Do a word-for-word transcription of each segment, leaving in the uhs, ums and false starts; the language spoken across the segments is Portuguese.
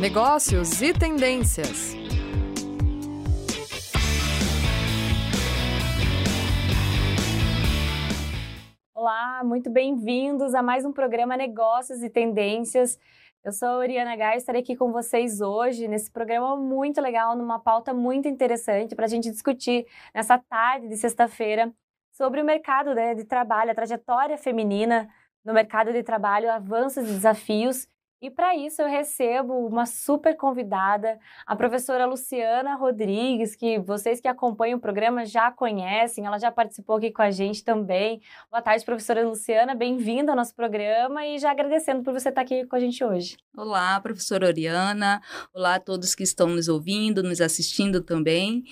negócios e tendências. Olá, muito bem-vindos a mais um programa Negócios e Tendências. Eu sou a Oriana Gai, estarei aqui com vocês hoje nesse programa muito legal, numa pauta muito interessante para a gente discutir nessa tarde de sexta-feira sobre o mercado, né, de trabalho, a trajetória feminina no mercado de trabalho, avanços e desafios. E para isso eu recebo uma super convidada, a professora Luciana Rodrigues, que vocês que acompanham o programa já conhecem, ela já participou aqui com a gente também. Boa tarde, professora Luciana, bem-vinda ao nosso programa e já agradecendo por você estar aqui com a gente hoje. Olá, professora Oriana, olá a todos que estão nos ouvindo, nos assistindo também.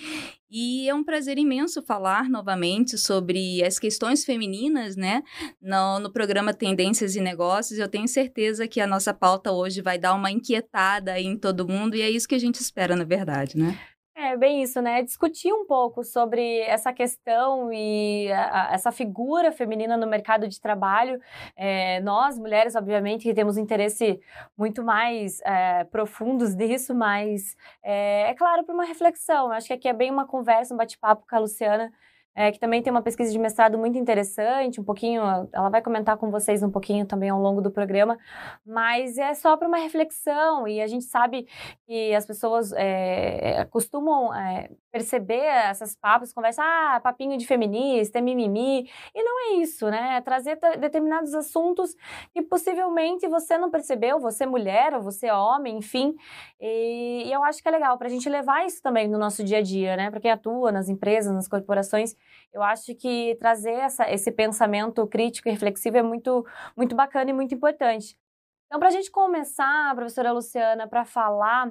E é um prazer imenso falar novamente sobre as questões femininas, né? No, no programa Tendências e Negócios, eu tenho certeza que a nossa pauta hoje vai dar uma inquietada aí em todo mundo e é isso que a gente espera, na verdade, né? É bem isso, né? Discutir um pouco sobre essa questão e a, a, essa figura feminina no mercado de trabalho. É, nós, mulheres, obviamente, que temos interesse muito mais é, profundos disso, mas é, é claro, para uma reflexão. Eu acho que aqui é bem uma conversa, um bate-papo com a Luciana, é, que também tem uma pesquisa de mestrado muito interessante, um pouquinho, ela vai comentar com vocês um pouquinho também ao longo do programa, mas é só para uma reflexão, e a gente sabe que as pessoas é, costumam é, perceber essas papas, conversas, ah, papinho de feminista, mimimi, e não é isso, né? É trazer determinados assuntos que possivelmente você não percebeu, você mulher, ou você homem, enfim, e, e eu acho que é legal para a gente levar isso também no nosso dia a dia, né? Para quem atua nas empresas, nas corporações, eu acho que trazer essa, esse pensamento crítico e reflexivo é muito, muito bacana e muito importante. Então, para a gente começar, professora Luciana, para falar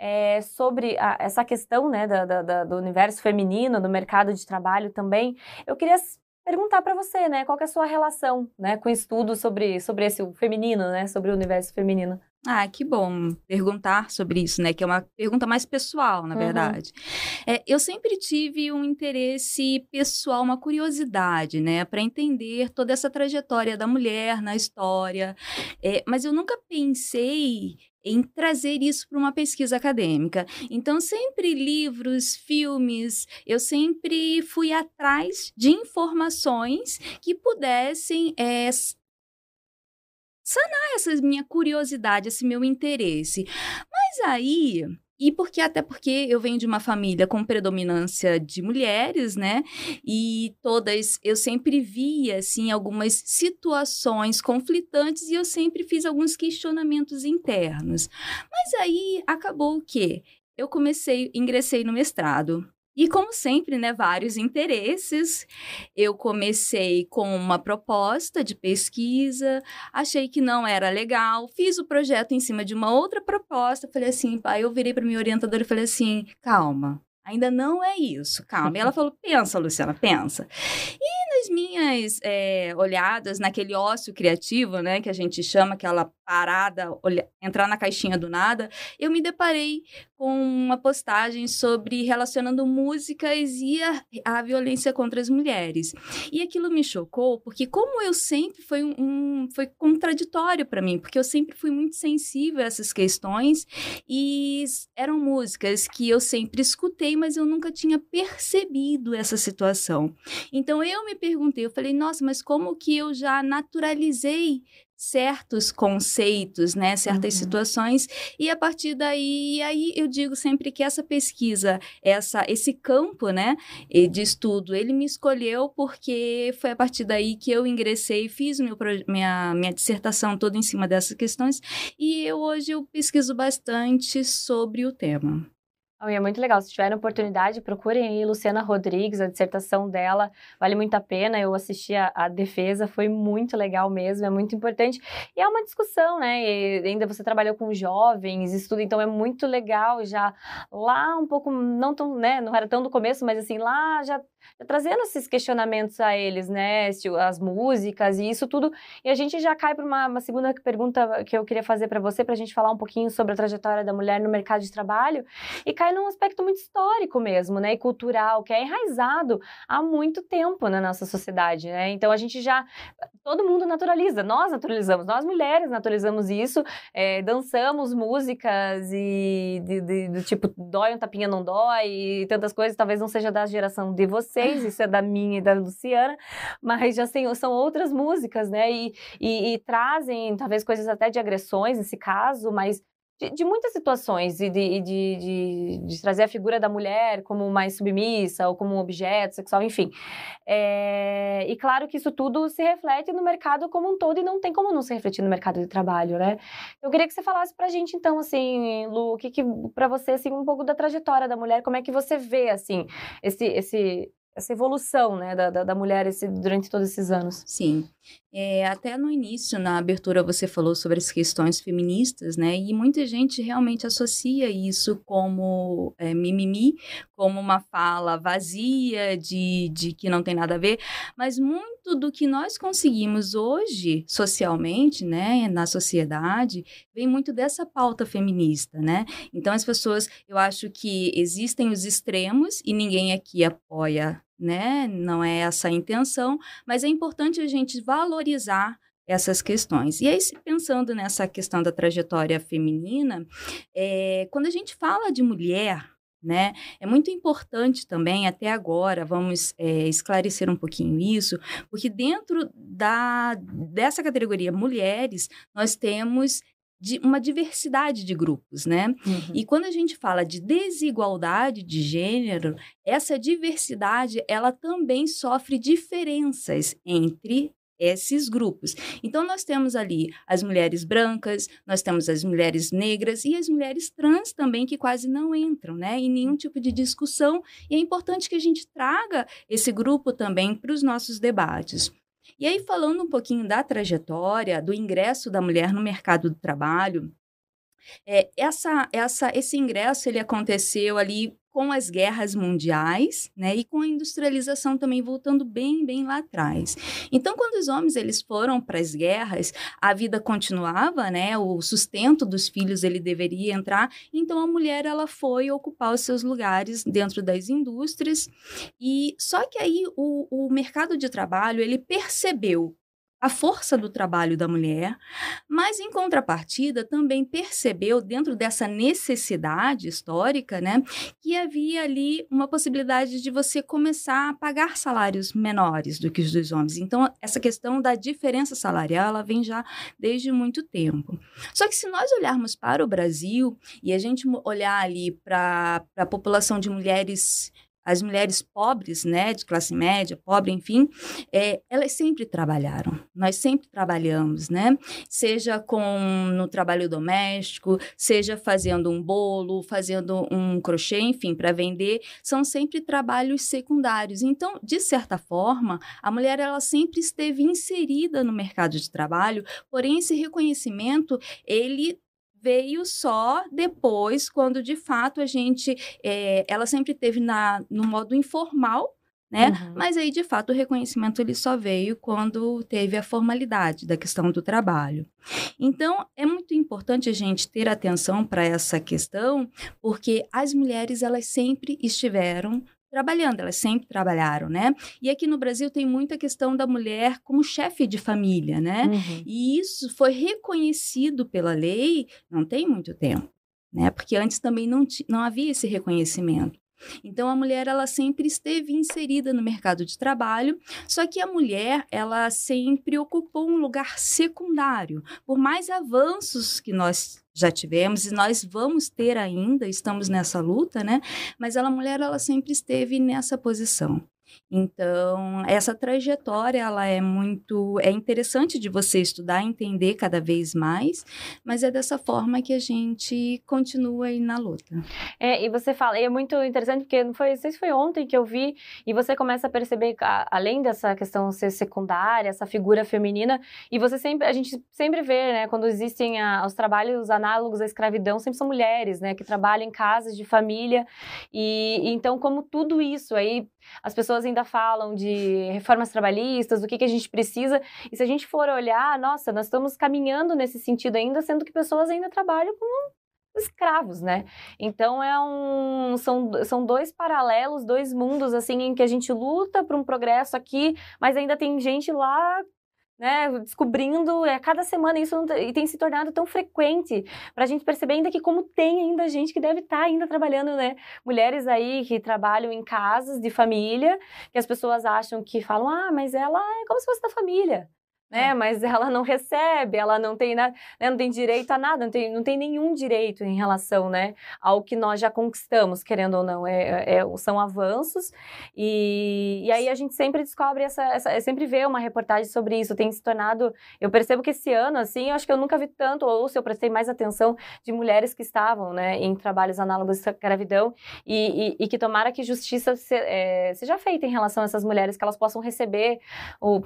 é, sobre a, essa questão, né, da, da, do universo feminino, do mercado de trabalho também, eu queria perguntar para você, né, qual que é a sua relação, né, com o estudo sobre, sobre esse feminino, né, sobre o universo feminino. Ah, que bom perguntar sobre isso, né? Que é uma pergunta mais pessoal, na verdade. Uhum. É, eu sempre tive um interesse pessoal, uma curiosidade, né? Para entender toda essa trajetória da mulher na história. É, mas eu nunca pensei em trazer isso para uma pesquisa acadêmica. Então, sempre livros, filmes, eu sempre fui atrás de informações que pudessem... É, sanar essa minha curiosidade, esse meu interesse. Mas aí, e porque até porque eu venho de uma família com predominância de mulheres, né? E todas, eu sempre via, assim, algumas situações conflitantes e eu sempre fiz alguns questionamentos internos. Mas aí, acabou o quê? Eu comecei, ingressei no mestrado. E como sempre, né, vários interesses, eu comecei com uma proposta de pesquisa, achei que não era legal, fiz o projeto em cima de uma outra proposta, falei assim, aí eu virei para minha orientadora e falei assim, calma, ainda não é isso, calma. E ela falou, pensa, Luciana, pensa. E nas minhas é, olhadas, naquele ócio criativo, né, que a gente chama, aquela parada, olha, entrar na caixinha do nada, eu me deparei com uma postagem sobre relacionando músicas e a, a violência contra as mulheres. E aquilo me chocou, porque como eu sempre, foi, um, um, foi contraditório para mim, porque eu sempre fui muito sensível a essas questões e eram músicas que eu sempre escutei, mas eu nunca tinha percebido essa situação. Então, eu me perguntei, eu falei, nossa, mas como que eu já naturalizei certos conceitos, né, certas uhum. situações, e a partir daí, aí eu digo sempre que essa pesquisa, essa, esse campo, né, de estudo, ele me escolheu porque foi a partir daí que eu ingressei, fiz meu, minha, minha dissertação toda em cima dessas questões, e eu, hoje eu pesquiso bastante sobre o tema. Oh, é muito legal, se tiverem oportunidade, procurem aí Luciana Rodrigues, a dissertação dela, vale muito a pena, eu assisti a, a defesa, foi muito legal mesmo, é muito importante, e é uma discussão, né, e ainda você trabalhou com jovens, estuda, então é muito legal já, lá um pouco, não tão, né, não era tão do começo, mas assim, lá já trazendo esses questionamentos a eles, né, as músicas e isso tudo, e a gente já cai para uma, uma segunda pergunta que eu queria fazer para você, para a gente falar um pouquinho sobre a trajetória da mulher no mercado de trabalho, e cai num aspecto muito histórico mesmo, né, e cultural, que é enraizado há muito tempo na nossa sociedade, né, então a gente já, todo mundo naturaliza, nós naturalizamos, nós mulheres naturalizamos isso, é, dançamos músicas e de, de, do tipo, dói um tapinha, não dói, e tantas coisas, talvez não seja da geração de vocês, isso é da minha e da Luciana, mas já tem, são outras músicas, né, e, e, e trazem talvez coisas até de agressões nesse caso, mas de, de muitas situações, e de, de, de, de trazer a figura da mulher como mais submissa, ou como um objeto sexual, enfim. É, e claro que isso tudo se reflete no mercado como um todo, e não tem como não se refletir no mercado de trabalho, né? Eu queria que você falasse pra gente, então, assim, Lu, o que que, pra você, assim, um pouco da trajetória da mulher, como é que você vê, assim, esse... esse essa evolução, né, da, da, da mulher esse, durante todos esses anos. Sim. É, até no início, na abertura, você falou sobre as questões feministas, né, e muita gente realmente associa isso como é, mimimi, como uma fala vazia, de, de que não tem nada a ver, mas muito do que nós conseguimos hoje, socialmente, né, na sociedade, vem muito dessa pauta feminista, né. Então, as pessoas, eu acho que existem os extremos e ninguém aqui apoia, né? Não é essa a intenção, mas é importante a gente valorizar essas questões. E aí, pensando nessa questão da trajetória feminina, é, quando a gente fala de mulher, né, é muito importante também, até agora, vamos é, esclarecer um pouquinho isso, porque dentro da, dessa categoria mulheres, nós temos de uma diversidade de grupos, né? Uhum. E quando a gente fala de desigualdade de gênero, essa diversidade, ela também sofre diferenças entre esses grupos. Então, nós temos ali as mulheres brancas, nós temos as mulheres negras e as mulheres trans também, que quase não entram, né, em nenhum tipo de discussão. E é importante que a gente traga esse grupo também para os nossos debates. E aí, falando um pouquinho da trajetória, do ingresso da mulher no mercado do trabalho, é, essa, essa, esse ingresso ele aconteceu ali com as guerras mundiais, né, e com a industrialização também, voltando bem, bem lá atrás. Então, quando os homens eles foram para as guerras, a vida continuava, né, o sustento dos filhos ele deveria entrar, então a mulher ela foi ocupar os seus lugares dentro das indústrias, e só que aí o, o mercado de trabalho ele percebeu a força do trabalho da mulher, mas, em contrapartida, também percebeu, dentro dessa necessidade histórica, né, que havia ali uma possibilidade de você começar a pagar salários menores do que os dos homens. Então, essa questão da diferença salarial, ela vem já desde muito tempo. Só que, se nós olharmos para o Brasil e a gente olhar ali para a população de mulheres, as mulheres pobres, né, de classe média, pobre, enfim, é, elas sempre trabalharam, nós sempre trabalhamos, né, seja com, no trabalho doméstico, seja fazendo um bolo, fazendo um crochê, enfim, para vender, são sempre trabalhos secundários. Então, de certa forma, a mulher, ela sempre esteve inserida no mercado de trabalho, porém, esse reconhecimento, ele veio só depois, quando de fato a gente, é, ela sempre teve na, no modo informal, né? Uhum. Mas aí de fato o reconhecimento ele só veio quando teve a formalidade da questão do trabalho. Então é muito importante a gente ter atenção para essa questão, porque as mulheres elas sempre estiveram trabalhando, elas sempre trabalharam, né? E aqui no Brasil tem muita questão da mulher como chefe de família, né? Uhum. E isso foi reconhecido pela lei não tem muito tempo, né? Porque antes também não, não havia esse reconhecimento. Então, a mulher, ela sempre esteve inserida no mercado de trabalho, só que a mulher, ela sempre ocupou um lugar secundário. Por mais avanços que nós já tivemos, e nós vamos ter ainda, estamos nessa luta, né? Mas a mulher, ela sempre esteve nessa posição. Então, essa trajetória, ela é muito... É interessante de você estudar, entender cada vez mais, mas é dessa forma que a gente continua aí na luta. É, e você fala... E é muito interessante, porque não, foi, não sei se foi ontem que eu vi, e você começa a perceber, a, além dessa questão ser secundária, essa figura feminina, e você sempre... A gente sempre vê, né? Quando existem a, os trabalhos análogos à escravidão, sempre são mulheres, né? Que trabalham em casas de família, e, e então, como tudo isso aí, as pessoas pessoas ainda falam de reformas trabalhistas, do que, que a gente precisa. E se a gente for olhar, nossa, nós estamos caminhando nesse sentido ainda, sendo que pessoas ainda trabalham com escravos, né? Então é um, são, são dois paralelos, dois mundos, assim, em que a gente luta por um progresso aqui, mas ainda tem gente lá, né, descobrindo a cada semana isso, não, e tem se tornado tão frequente para a gente perceber ainda que como tem ainda gente que deve estar tá ainda trabalhando, né, mulheres aí que trabalham em casas de família, que as pessoas acham que falam, ah, mas ela é como se fosse da família, né, mas ela não recebe, ela não tem nada, né, não tem direito a nada, não tem, não tem nenhum direito em relação, né, ao que nós já conquistamos, querendo ou não, é, é, são avanços, e, e aí a gente sempre descobre, essa, essa, sempre vê uma reportagem sobre isso, tem se tornado, eu percebo que esse ano, assim, eu acho que eu nunca vi tanto, ou se eu prestei mais atenção, de mulheres que estavam, né, em trabalhos análogos à escravidão, e, e, e que tomara que justiça se, é, seja feita em relação a essas mulheres, que elas possam receber o...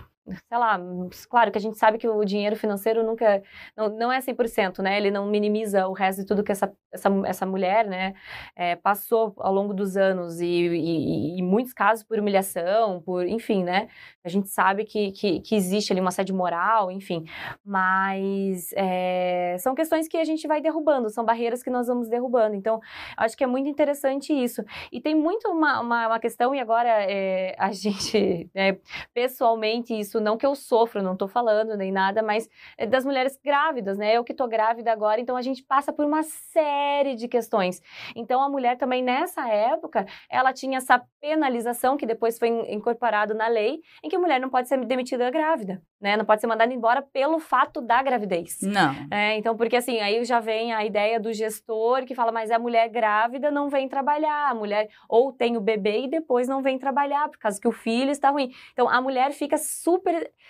sei lá, claro que a gente sabe que o dinheiro financeiro nunca, não, não é cem por cento, né, ele não minimiza o resto de tudo que essa, essa, essa mulher, né, é, passou ao longo dos anos, e, e, e em muitos casos por humilhação, por, enfim, né, a gente sabe que, que, que existe ali uma assédio moral, enfim, mas é, são questões que a gente vai derrubando, são barreiras que nós vamos derrubando, então acho que é muito interessante isso, e tem muito uma, uma, uma questão, e agora é, a gente, é, pessoalmente, isso não que eu sofro, não tô falando nem nada, mas das mulheres grávidas, né? Eu que tô grávida agora, então a gente passa por uma série de questões. Então a mulher também nessa época, ela tinha essa penalização que depois foi incorporado na lei, em que a mulher não pode ser demitida grávida, né? Não pode ser mandada embora pelo fato da gravidez. Não. É, então, porque assim, aí já vem a ideia do gestor que fala, mas a mulher grávida não vem trabalhar, a mulher ou tem o bebê e depois não vem trabalhar, por causa que o filho está ruim. Então a mulher fica super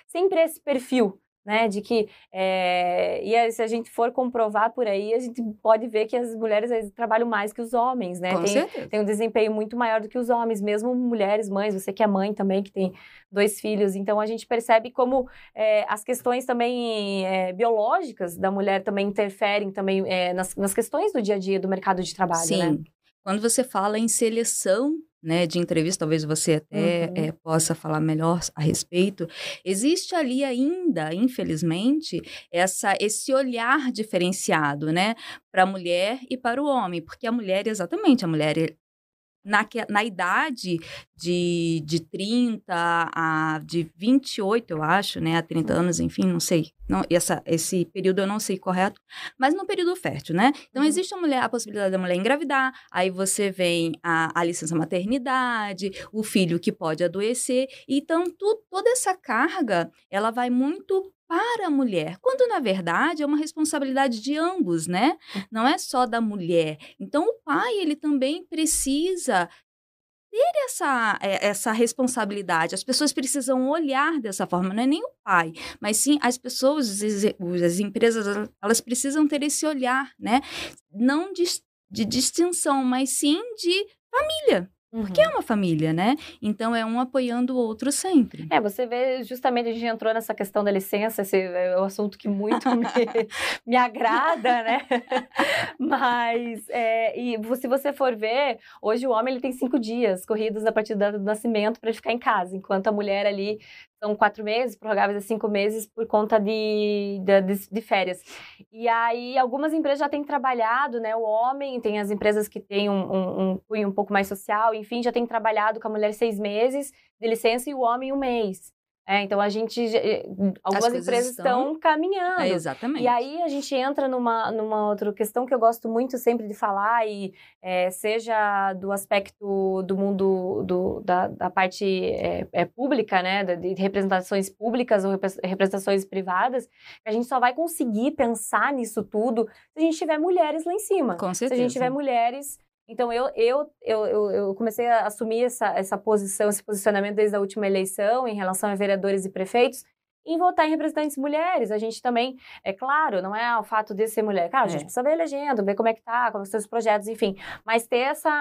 sempre esse perfil, né, de que, é, e aí, se a gente for comprovar por aí, a gente pode ver que as mulheres aí, trabalham mais que os homens, né, tem, tem um desempenho muito maior do que os homens, mesmo mulheres, mães, você que é mãe também, que tem dois filhos, então a gente percebe como é, as questões também é, biológicas da mulher também interferem também é, nas, nas questões do dia a dia do mercado de trabalho, sim, né? Quando você fala em seleção, né, de entrevista, talvez você até uhum. é, possa falar melhor a respeito, existe ali ainda, infelizmente, essa, esse olhar diferenciado, né, para a mulher e para o homem, porque a mulher, exatamente, a mulher na, na idade de, de trinta a de vinte e oito, eu acho, né, a trinta anos, enfim, não sei, não, essa, esse período eu não sei correto, mas no período fértil, né? Então, uhum. existe a, mulher, a possibilidade da mulher engravidar, aí você vem a, a licença maternidade, o filho que pode adoecer, então tu, toda essa carga, ela vai muito para a mulher, quando na verdade é uma responsabilidade de ambos, né? Não é só da mulher. Então, o pai, ele também precisa ter essa, essa responsabilidade, as pessoas precisam olhar dessa forma, não é nem o pai, mas sim as pessoas, as empresas, elas precisam ter esse olhar, né? Não de, de distinção, mas sim de família. Porque é uma família, né? Então, é um apoiando o outro sempre. É, você vê, justamente, a gente entrou nessa questão da licença, esse é um assunto que muito me, me agrada, né? Mas, é, e se você for ver, hoje o homem ele tem cinco dias corridos a partir do nascimento para ele ficar em casa, enquanto a mulher ali são quatro meses, prorrogáveis a cinco meses por conta de, de, de férias. E aí, algumas empresas já têm trabalhado, né? O homem, tem as empresas que têm um, um, um cunho um pouco mais social, enfim, já tem trabalhado com a mulher seis meses de licença e o homem um mês. É, então, a gente... Algumas empresas estão, estão caminhando. É, exatamente. E aí, a gente entra numa, numa outra questão que eu gosto muito sempre de falar, e é, seja do aspecto do mundo, do, da, da parte é, é, pública, né, de representações públicas ou representações privadas, que a gente só vai conseguir pensar nisso tudo se a gente tiver mulheres lá em cima. Com certeza. Se a gente tiver mulheres... Então, eu, eu, eu, eu comecei a assumir essa, essa posição, esse posicionamento desde a última eleição em relação a vereadores e prefeitos, em votar em representantes mulheres. A gente também, é claro, não é o fato de ser mulher. Claro, a gente é. precisa ver elegendo, ver como é que tá, como são os projetos, enfim. Mas ter essa...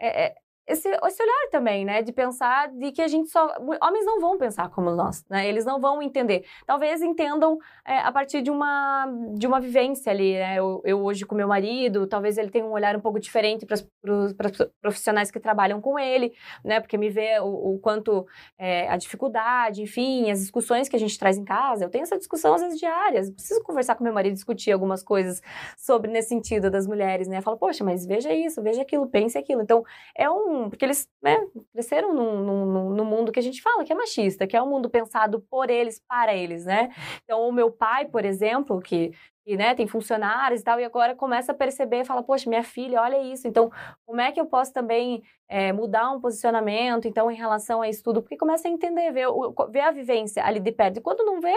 É, é, esse, esse olhar também, né? De pensar de que a gente só... Homens não vão pensar como nós, né? Eles não vão entender. Talvez entendam é, a partir de uma, de uma vivência ali, né? Eu, eu hoje com meu marido, talvez ele tenha um olhar um pouco diferente para os profissionais que trabalham com ele, né? Porque me vê o, o quanto é, a dificuldade, enfim, as discussões que a gente traz em casa. Eu tenho essa discussão às vezes diárias. Preciso conversar com meu marido, discutir algumas coisas sobre nesse sentido das mulheres, né? Eu falo, poxa, mas veja isso, veja aquilo, pense aquilo. Então, é um... Porque eles, né, cresceram num, num, num mundo que a gente fala que é machista, que é um mundo pensado por eles, para eles, né? Então, o meu pai, por exemplo, que... E, né, tem funcionários e tal, e agora começa a perceber, fala, poxa, minha filha, olha isso, então como é que eu posso também é, mudar um posicionamento, então, em relação a isso tudo, porque começa a entender, ver, ver a vivência ali de perto, e quando não vê,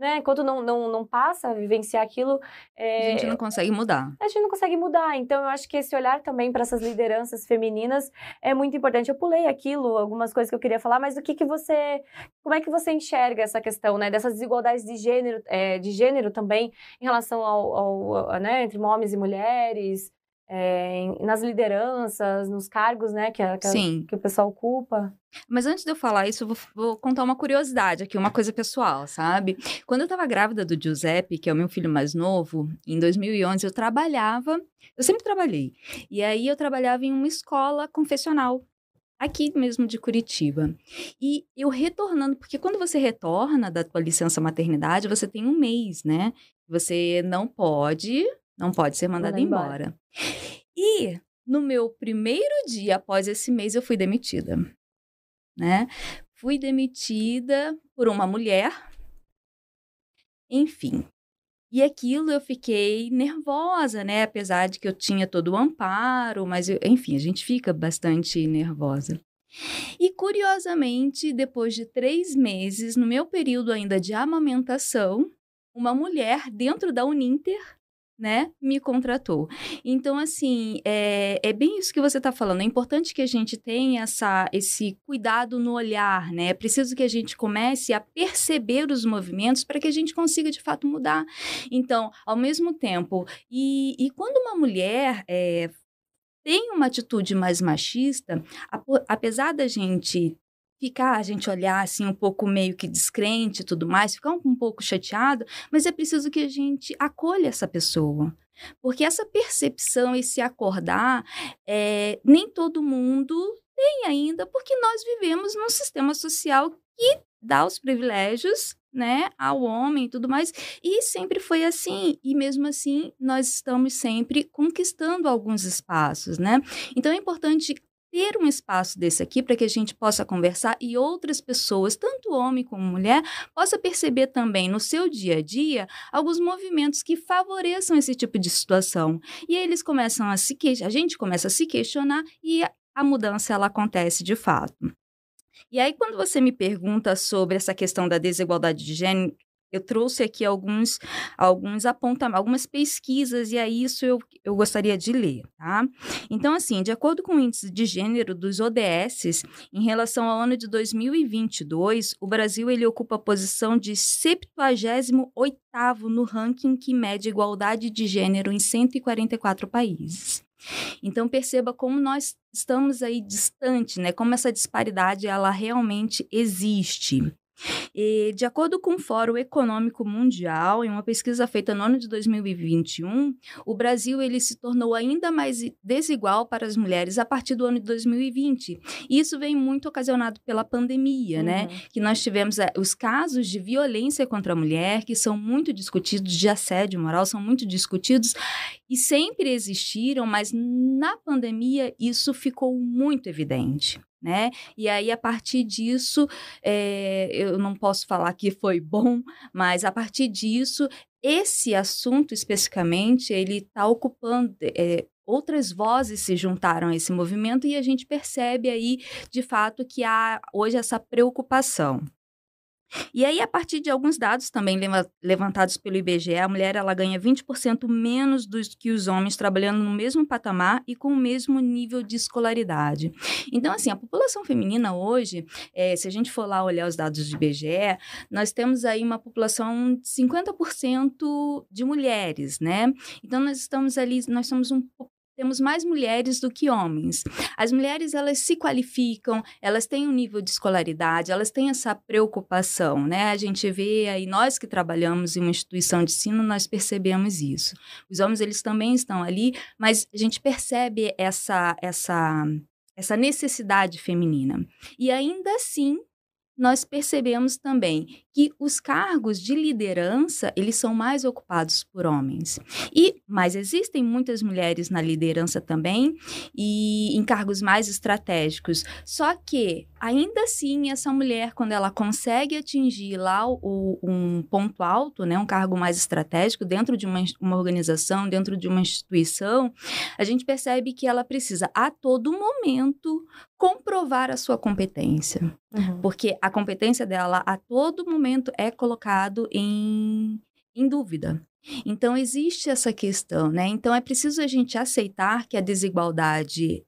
né, quando não, não, não passa a vivenciar aquilo... É, a gente não consegue mudar. A gente não consegue mudar, então eu acho que esse olhar também para essas lideranças femininas é muito importante. Eu pulei aquilo, algumas coisas que eu queria falar, mas o que que você... Como é que você enxerga essa questão, né, dessas desigualdades de gênero, é, de gênero também em relação ao... ao, ao né, entre homens e mulheres, é, em, nas lideranças, nos cargos, né, que, a, que, a, que o pessoal ocupa? Mas antes de eu falar isso, eu vou, vou contar uma curiosidade aqui, uma coisa pessoal, sabe? Quando eu tava grávida do Giuseppe, que é o meu filho mais novo, em dois mil e onze, eu trabalhava, eu sempre trabalhei, e aí eu trabalhava em uma escola confessional, aqui mesmo de Curitiba. E eu retornando, porque quando você retorna da tua licença maternidade, você tem um mês, né? Você não pode, não pode ser mandada embora. E no meu primeiro dia após esse mês, eu fui demitida. Né? Fui demitida por uma mulher, enfim, e aquilo eu fiquei nervosa, né, apesar de que eu tinha todo o amparo, mas eu, enfim, a gente fica bastante nervosa. E curiosamente, depois de três meses, no meu período ainda de amamentação, uma mulher dentro da Uninter, né, me contratou. Então, assim, é, é bem isso que você está falando. É importante que a gente tenha essa, esse cuidado no olhar, né? É preciso que a gente comece a perceber os movimentos para que a gente consiga, de fato, mudar. Então, ao mesmo tempo, e, e quando uma mulher é, tem uma atitude mais machista, apesar da gente... ficar, a gente olhar assim um pouco meio que descrente e tudo mais, ficar um, um pouco chateado, mas é preciso que a gente acolha essa pessoa. Porque essa percepção, esse acordar, é, nem todo mundo tem ainda, porque nós vivemos num sistema social que dá os privilégios, né, ao homem e tudo mais, e sempre foi assim, e mesmo assim nós estamos sempre conquistando alguns espaços, né? Então é importante ter um espaço desse aqui para que a gente possa conversar e outras pessoas, tanto homem como mulher, possa perceber também no seu dia a dia alguns movimentos que favoreçam esse tipo de situação. E aí eles começam a se que... a gente começa a se questionar e a mudança ela acontece de fato. E aí quando você me pergunta sobre essa questão da desigualdade de gênero, eu trouxe aqui alguns, alguns apontamentos, algumas pesquisas, e aí isso eu, eu gostaria de ler, tá? Então, assim, de acordo com o índice de gênero dos O D S, em relação ao ano de dois mil e vinte e dois, o Brasil ele ocupa a posição de septuagésimo oitavo no ranking que mede igualdade de gênero em cento e quarenta e quatro países. Então, perceba como nós estamos aí distante, né? Como essa disparidade, ela realmente existe. E, de acordo com o Fórum Econômico Mundial, em uma pesquisa feita no ano de dois mil e vinte e um, o Brasil ele se tornou ainda mais desigual para as mulheres a partir do ano de dois mil e vinte. E isso vem muito ocasionado pela pandemia, uhum. né? Que nós tivemos é, os casos de violência contra a mulher, que são muito discutidos, de assédio moral, são muito discutidos e sempre existiram, mas na pandemia isso ficou muito evidente. Né? E aí, a partir disso, é, eu não posso falar que foi bom, mas a partir disso, esse assunto especificamente, ele está ocupando, é, outras vozes se juntaram a esse movimento e a gente percebe aí, de fato, que há hoje essa preocupação. E aí, a partir de alguns dados também levantados pelo I B G E, a mulher ela ganha vinte por cento menos do que os homens trabalhando no mesmo patamar e com o mesmo nível de escolaridade. Então, assim, a população feminina hoje, é, se a gente for lá olhar os dados do I B G E, nós temos aí uma população de cinquenta por cento de mulheres, né? Então, nós estamos ali, nós somos um temos mais mulheres do que homens. As mulheres, elas se qualificam, elas têm um nível de escolaridade, elas têm essa preocupação, né? A gente vê aí, nós que trabalhamos em uma instituição de ensino, nós percebemos isso. Os homens, eles também estão ali, mas a gente percebe essa, essa, essa necessidade feminina. E ainda assim, nós percebemos também que os cargos de liderança, eles são mais ocupados por homens. E, mas existem muitas mulheres na liderança também e em cargos mais estratégicos. Só que, ainda assim, essa mulher, quando ela consegue atingir lá o, um ponto alto, né, um cargo mais estratégico dentro de uma, uma organização, dentro de uma instituição, a gente percebe que ela precisa, a todo momento, comprovar a sua competência. Uhum. Porque a competência dela, a todo momento, é colocado em, em dúvida. Então, existe essa questão, né? Então, é preciso a gente aceitar que a desigualdade,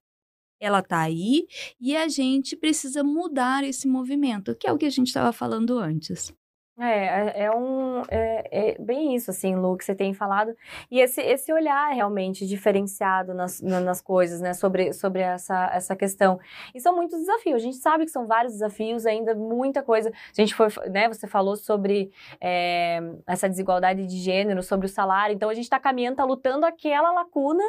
ela tá aí, e a gente precisa mudar esse movimento, que é o que a gente estava falando antes. É, é, um, é, é bem isso, assim, Lu, que você tem falado. E esse, esse olhar realmente diferenciado nas, nas coisas, né, sobre, sobre essa, essa questão. E são muitos desafios, a gente sabe que são vários desafios, ainda muita coisa. A gente foi, né, você falou sobre é, essa desigualdade de gênero, sobre o salário. Então, a gente está caminhando, está lutando aquela lacuna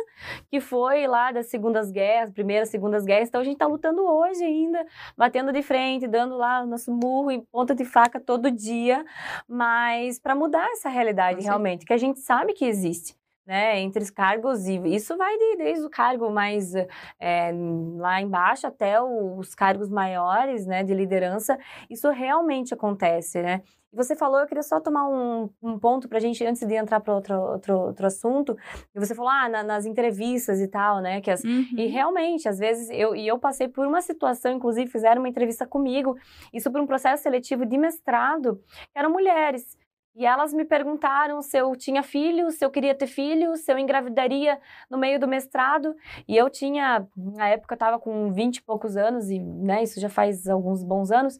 que foi lá das segundas guerras, primeiras, segundas guerras. Então, a gente está lutando hoje ainda, batendo de frente, dando lá o nosso murro em ponta de faca todo dia. Mas para mudar essa realidade realmente, que a gente sabe que existe, né, entre os cargos, e isso vai de, desde o cargo mais é, lá embaixo até o, os cargos maiores, né, de liderança, isso realmente acontece, né? Você falou, eu queria só tomar um, um ponto pra gente, antes de entrar para outro, outro, outro assunto, e você falou, ah, na, nas entrevistas e tal, né, que as, uhum. E realmente, às vezes, eu, e eu passei por uma situação, inclusive, fizeram uma entrevista comigo, isso por um processo seletivo de mestrado, que eram mulheres, e elas me perguntaram se eu tinha filhos, se eu queria ter filhos, se eu engravidaria no meio do mestrado, e eu tinha, na época eu estava com vinte e poucos anos, e, né, isso já faz alguns bons anos,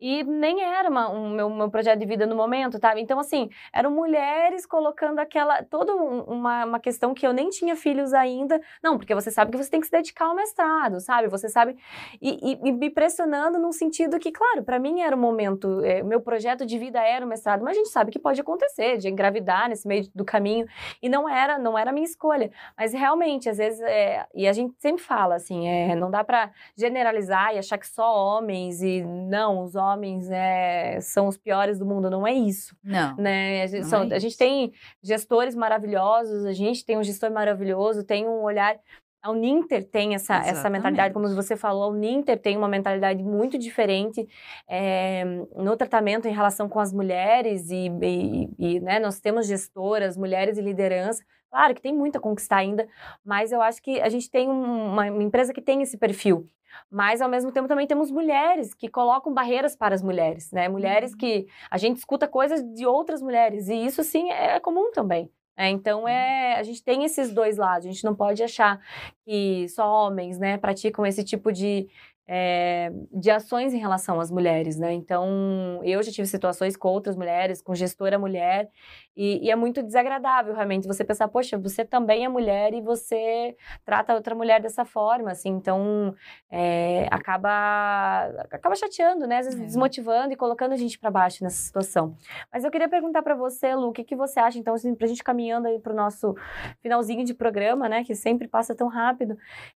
e nem era o um, meu, meu projeto de vida no momento, tá? Então, assim, eram mulheres colocando aquela, toda uma, uma questão que eu nem tinha filhos ainda, não, porque você sabe que você tem que se dedicar ao mestrado, sabe, você sabe, e, e, e me pressionando num sentido que, claro, para mim era o momento, é, meu projeto de vida era o mestrado, mas a gente sabe que pode acontecer, de engravidar nesse meio do caminho, e não era, não era a minha escolha, mas realmente, às vezes, é, e a gente sempre fala, assim, é, não dá pra generalizar e achar que só homens, e não, os homens é, são os piores do mundo, não é isso. Não. Né? A gente, não são, é isso. A gente tem gestores maravilhosos, a gente tem um gestor maravilhoso, tem um olhar... A Uninter tem essa, essa mentalidade, como você falou, a Uninter tem uma mentalidade muito diferente é, no tratamento em relação com as mulheres e, e, e né, nós temos gestoras, mulheres e liderança. Claro que tem muito a conquistar ainda, mas eu acho que a gente tem uma, uma empresa que tem esse perfil. Mas, ao mesmo tempo, também temos mulheres que colocam barreiras para as mulheres, né? Mulheres que a gente escuta coisas de outras mulheres e isso, sim, é comum também. É, então, é, a gente tem esses dois lados, a gente não pode achar que só homens, né, praticam esse tipo de, é, de ações em relação às mulheres, né? Então, eu já tive situações com outras mulheres, com gestora mulher, e, e é muito desagradável, realmente, você pensar, poxa, você também é mulher e você trata outra mulher dessa forma, assim, então, é, acaba, acaba chateando, né? Às vezes, é. desmotivando e colocando a gente para baixo nessa situação. Mas eu queria perguntar para você, Lu, o que, que você acha, então, assim, pra gente caminhando aí pro nosso finalzinho de programa, né, que sempre passa tão rápido,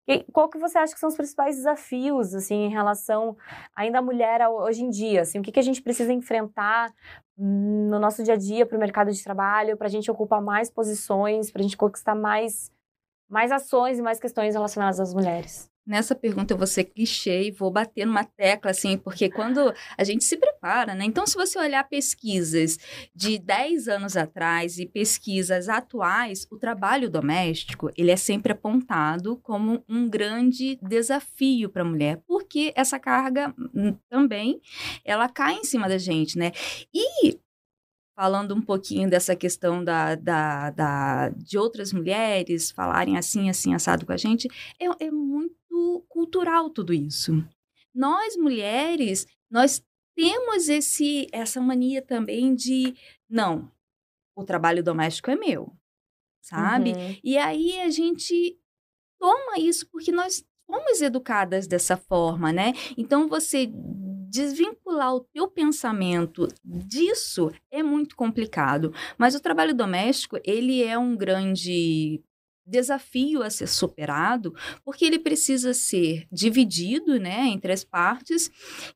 e qual que você acha que são os principais desafios, assim, em relação ainda à mulher hoje em dia, assim, o que, que a gente precisa enfrentar no nosso dia a dia para o mercado de trabalho, para a gente ocupar mais posições, para a gente conquistar mais, mais ações e mais questões relacionadas às mulheres? Nessa pergunta eu vou ser clichê e vou bater numa tecla, assim, porque quando a gente se prepara, né? Então, se você olhar pesquisas de dez anos atrás e pesquisas atuais, o trabalho doméstico, ele é sempre apontado como um grande desafio para a mulher, porque essa carga também, ela cai em cima da gente, né? E... falando um pouquinho dessa questão da, da, da, de outras mulheres falarem assim, assim, assado com a gente, é, é muito cultural tudo isso. Nós, mulheres, nós temos esse, essa mania também de, não, o trabalho doméstico é meu, sabe? Uhum. E aí a gente toma isso porque nós fomos educadas dessa forma, né? Então, você desvincular o teu pensamento disso é muito complicado. Mas o trabalho doméstico, ele é um grande desafio a ser superado, porque ele precisa ser dividido, né, entre as partes,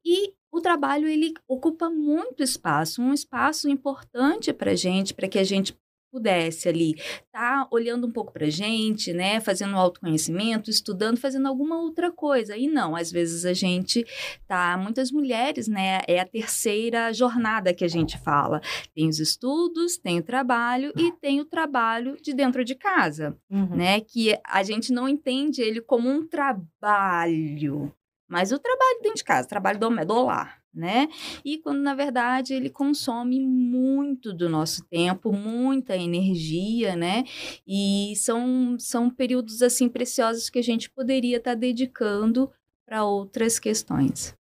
e o trabalho, ele ocupa muito espaço, um espaço importante para a gente, para que a gente pudesse ali tá olhando um pouco para a gente, né, fazendo autoconhecimento, estudando, fazendo alguma outra coisa. E não, às vezes a gente tá, muitas mulheres, né, é a terceira jornada que a gente fala. Tem os estudos, tem o trabalho e tem o trabalho de dentro de casa, uhum. né, que a gente não entende ele como um trabalho, mas o trabalho dentro de casa, trabalho do, do lar. Né? E quando, na verdade, ele consome muito do nosso tempo, muita energia, né? E são, são períodos, assim, preciosos que a gente poderia estar dedicando para outras questões.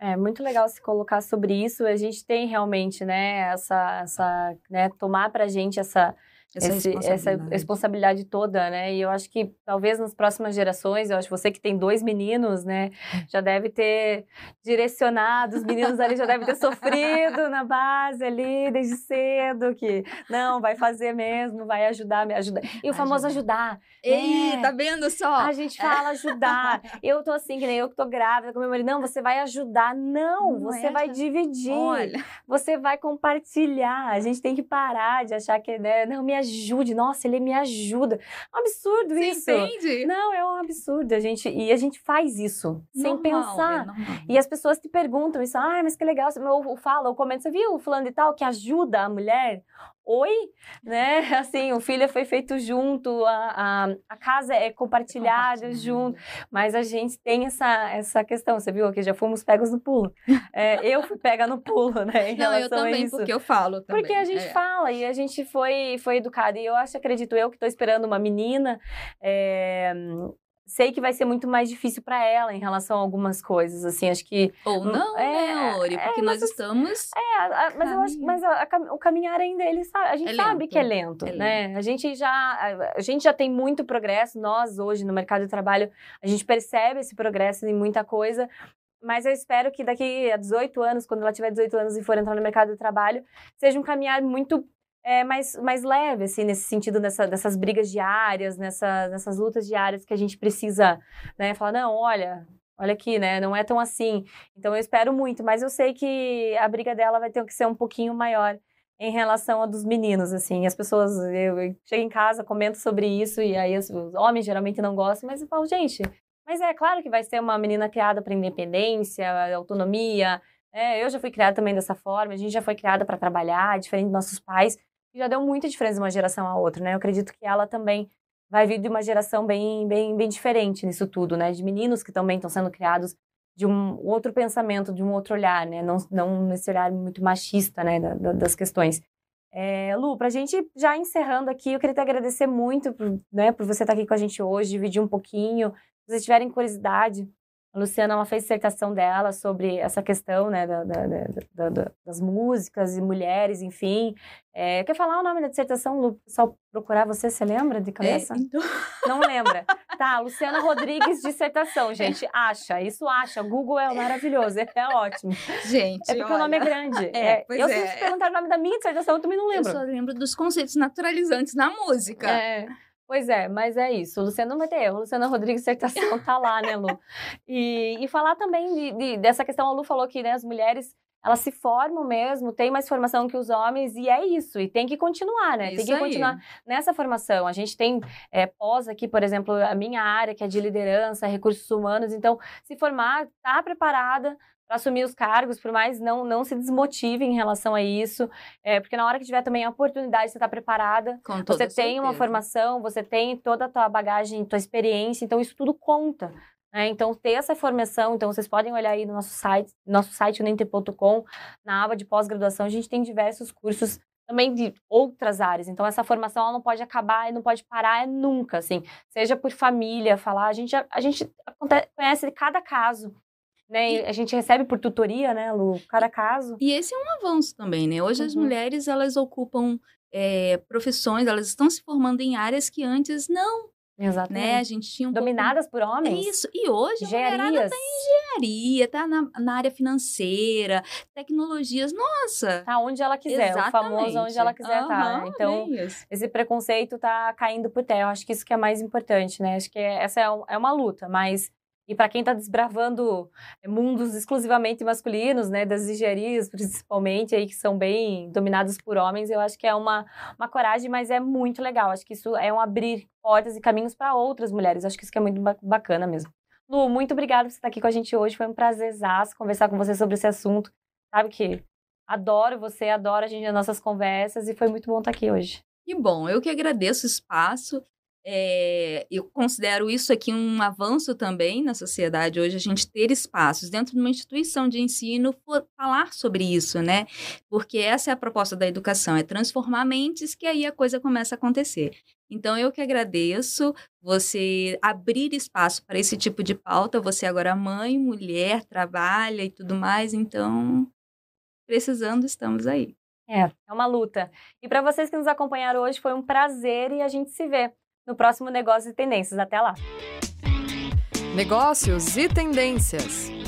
É muito legal se colocar sobre isso. A gente tem realmente, né, essa, essa, né, tomar para a gente essa... Essa, Esse, responsabilidade. essa responsabilidade toda, né? E eu acho que talvez nas próximas gerações, eu acho que você que tem dois meninos, né? Já deve ter direcionado, os meninos ali já devem ter sofrido na base ali desde cedo, que não, vai fazer mesmo, vai ajudar, me ajudar. E o famoso ajudar. Ei, é, tá vendo só? A gente fala ajudar. Eu tô assim, que nem eu que tô grávida com meu marido. Não, você vai ajudar. Não, não você é, vai dividir. Olha. Você vai compartilhar. A gente tem que parar de achar que, né? Não, me ajude, nossa, ele me ajuda. Um absurdo Você isso. entende? Não, é um absurdo. A gente, e a gente faz isso, normal, sem pensar. É e as pessoas te perguntam isso, ah, mas que legal, eu falo, eu comento, você viu o fulano de tal que ajuda a mulher? Oi, né? Assim, o filho foi feito junto, a, a, a casa é compartilhada é junto, mas a gente tem essa, essa questão, você viu aqui, já fomos pegos no pulo. É, eu fui pega no pulo, né? Em Não, eu também, porque eu falo também. Porque a gente é. fala e a gente foi, foi educada, e eu acho, acredito eu, que estou esperando uma menina... É... Sei que vai ser muito mais difícil para ela em relação a algumas coisas, assim, acho que... Ou não, é, né, Ori? Porque é, nós estamos... É, a, a, mas eu acho mas a, a, o caminhar ainda, ele sabe, a gente é sabe lento, que é lento, é né? Lento. A gente, já, a, a gente já tem muito progresso, nós hoje no mercado de trabalho, a gente percebe esse progresso em muita coisa, mas eu espero que daqui a dezoito anos, quando ela tiver dezoito anos e for entrar no mercado de trabalho, seja um caminhar muito... É mais, mais leve, assim, nesse sentido, nessa, dessas brigas diárias, nessa, nessas lutas diárias que a gente precisa, né, falar, não, olha, olha aqui, né, não é tão assim. Então, eu espero muito, mas eu sei que a briga dela vai ter que ser um pouquinho maior em relação a dos meninos, assim, as pessoas, eu, eu chego em casa, comento sobre isso, e aí os homens geralmente não gostam, mas eu falo, gente, mas é claro que vai ser uma menina criada para independência, autonomia, é, eu já fui criada também dessa forma, a gente já foi criada para trabalhar, diferente dos nossos pais, já deu muita diferença de uma geração a outra, né? Eu acredito que ela também vai vir de uma geração bem, bem, bem diferente nisso tudo, né? De meninos que também estão sendo criados de um outro pensamento, de um outro olhar, né? Não, não nesse olhar muito machista, né? Da, da, das questões. É, Lu, pra gente já encerrando aqui, eu queria te agradecer muito por, né, por você estar aqui com a gente hoje, dividir um pouquinho. Se vocês tiverem curiosidade, a Luciana, ela fez dissertação dela sobre essa questão, né, da, da, da, da, das músicas e mulheres, enfim. É, quer falar o nome da dissertação, Lu? Só procurar você, você lembra de cabeça? É, então... Não lembra. Tá, Luciana Rodrigues, dissertação, gente. Acha, isso acha. Google é maravilhoso, é ótimo. Gente, é porque olha... o nome é grande. É, é, eu é. Se te perguntar o nome da minha dissertação, eu também não lembro. Eu só lembro dos conceitos naturalizantes na música. É... Pois é, mas é isso. Luciana não vai ter erro. Luciana Rodrigues, dissertação, tá lá, né, Lu? E, e falar também de, de, dessa questão, a Lu falou que, né, as mulheres, elas se formam mesmo, têm mais formação que os homens, e é isso. E tem que continuar, né? Tem que continuar nessa formação. A gente tem é, pós aqui, por exemplo, a minha área, que é de liderança, recursos humanos. Então, se formar, tá preparada para assumir os cargos, por mais não, não se desmotive em relação a isso, é, porque na hora que tiver também a oportunidade, você está preparada, com toda você tem certeza. Uma formação, você tem toda a tua bagagem, tua experiência, então isso tudo conta, né? Então ter essa formação, então vocês podem olhar aí no nosso site, nosso site uninter ponto com, na aba de pós-graduação, a gente tem diversos cursos também de outras áreas, então essa formação ela não pode acabar e não pode parar nunca, assim, seja por família, falar, a gente, a gente conhece cada caso, né? E a gente recebe por tutoria, né, Lu? Cada caso. E esse é um avanço também, né? Hoje uhum. as mulheres, elas ocupam é, profissões, elas estão se formando em áreas que antes não Exatamente. Né? A gente tinha um Dominadas pouco... por homens. Isso. E hoje Engenharias. a mulherada tá em engenharia, tá na, na área financeira, tecnologias, nossa. Tá onde ela quiser, Exatamente. o famoso onde ela quiser uhum, tá. Então, é esse preconceito tá caindo por terra. Eu acho que isso que é mais importante, né? Acho que é, essa é, um, é uma luta, mas... E para quem está desbravando mundos exclusivamente masculinos, né, das engenharias principalmente, aí, que são bem dominados por homens, eu acho que é uma, uma coragem, mas é muito legal. Acho que isso é um abrir portas e caminhos para outras mulheres. Acho que isso que é muito bacana mesmo. Lu, muito obrigada por estar aqui com a gente hoje. Foi um prazerzaço conversar com você sobre esse assunto. Sabe que adoro você, adoro a gente nas nossas conversas e foi muito bom estar aqui hoje. Que bom, eu que agradeço o espaço. É, eu considero isso aqui um avanço também na sociedade hoje, a gente ter espaços dentro de uma instituição de ensino, falar sobre isso, né? Porque essa é a proposta da educação, é transformar mentes, que aí a coisa começa a acontecer. Então, eu que agradeço você abrir espaço para esse tipo de pauta, você agora é mãe, mulher, trabalha e tudo mais, então, precisando, estamos aí. É, é uma luta. E para vocês que nos acompanharam hoje, foi um prazer e a gente se vê no próximo Negócios e Tendências. Até lá! Negócios e Tendências.